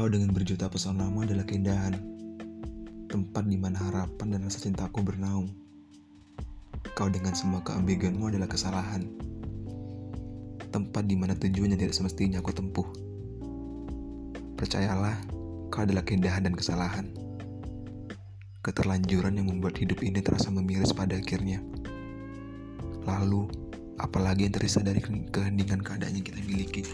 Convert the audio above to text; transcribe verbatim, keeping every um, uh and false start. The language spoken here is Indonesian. Kau dengan berjuta pesonamu adalah keindahan, tempat di mana harapan dan rasa cintaku bernaung. Kau dengan semua keambiganmu adalah kesalahan, tempat di mana tujuan yang tidak semestinya aku tempuh. Percayalah, kau adalah keindahan dan kesalahan, keterlanjuran yang membuat hidup ini terasa memiris pada akhirnya. Lalu, apalagi yang tersisa dari keheningan keadaan yang kita miliki.